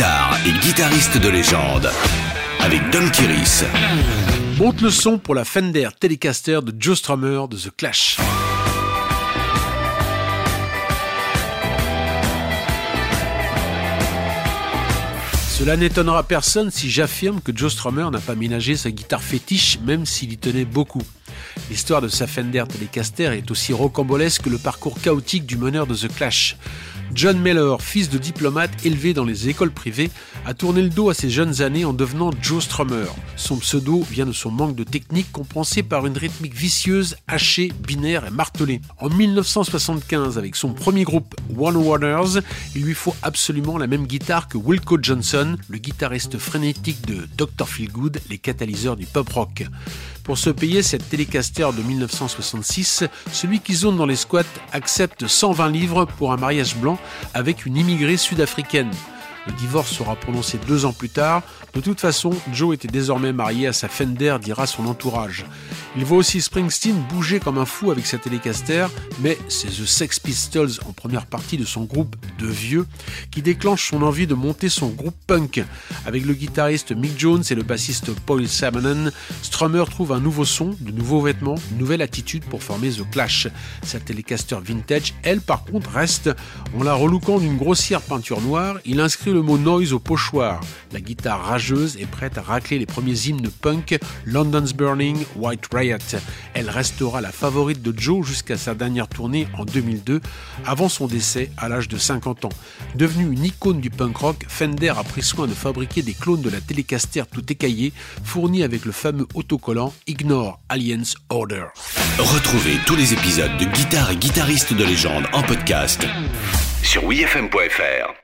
guitare et guitariste de légende avec Dom Kiris. Monte le son pour la Fender Telecaster de Joe Strummer de The Clash. Cela n'étonnera personne si j'affirme que Joe Strummer n'a pas ménagé sa guitare fétiche, même s'il y tenait beaucoup. L'histoire de sa Fender Telecaster est aussi rocambolesque que le parcours chaotique du meneur de The Clash. John Mellor, fils de diplomate élevé dans les écoles privées, a tourné le dos à ses jeunes années en devenant Joe Strummer. Son pseudo vient de son manque de technique compensé par une rythmique vicieuse, hachée, binaire et martelée. En 1975, avec son premier groupe 101'ers, il lui faut absolument la même guitare que Wilko Johnson, le guitariste frénétique de Dr. Feelgood, les catalyseurs du pop rock. Pour se payer cette Telecaster de 1966, celui qui zone dans les squats accepte 120 livres pour un mariage blanc avec une immigrée sud-africaine. Le divorce sera prononcé 2 ans plus tard. De toute façon, Joe était désormais marié à sa Fender, dira son entourage. Il voit aussi Springsteen bouger comme un fou avec sa Telecaster, mais c'est The Sex Pistols, en première partie de son groupe de vieux, qui déclenche son envie de monter son groupe punk. Avec le guitariste Mick Jones et le bassiste Paul Simonon, Strummer trouve un nouveau son, de nouveaux vêtements, une nouvelle attitude pour former The Clash. Sa Telecaster vintage, elle par contre, reste. En la relookant d'une grossière peinture noire, il inscrit le mot noise au pochoir. La guitare rageuse est prête à racler les premiers hymnes punk, London's Burning, White Riot. Elle restera la favorite de Joe jusqu'à sa dernière tournée en 2002, avant son décès à l'âge de 50 ans. Devenue une icône du punk rock, Fender a pris soin de fabriquer des clones de la Telecaster tout écaillée, fournie avec le fameux autocollant Ignore Aliens Order. Retrouvez tous les épisodes de Guitare et guitaristes de légende en podcast sur wifm.fr.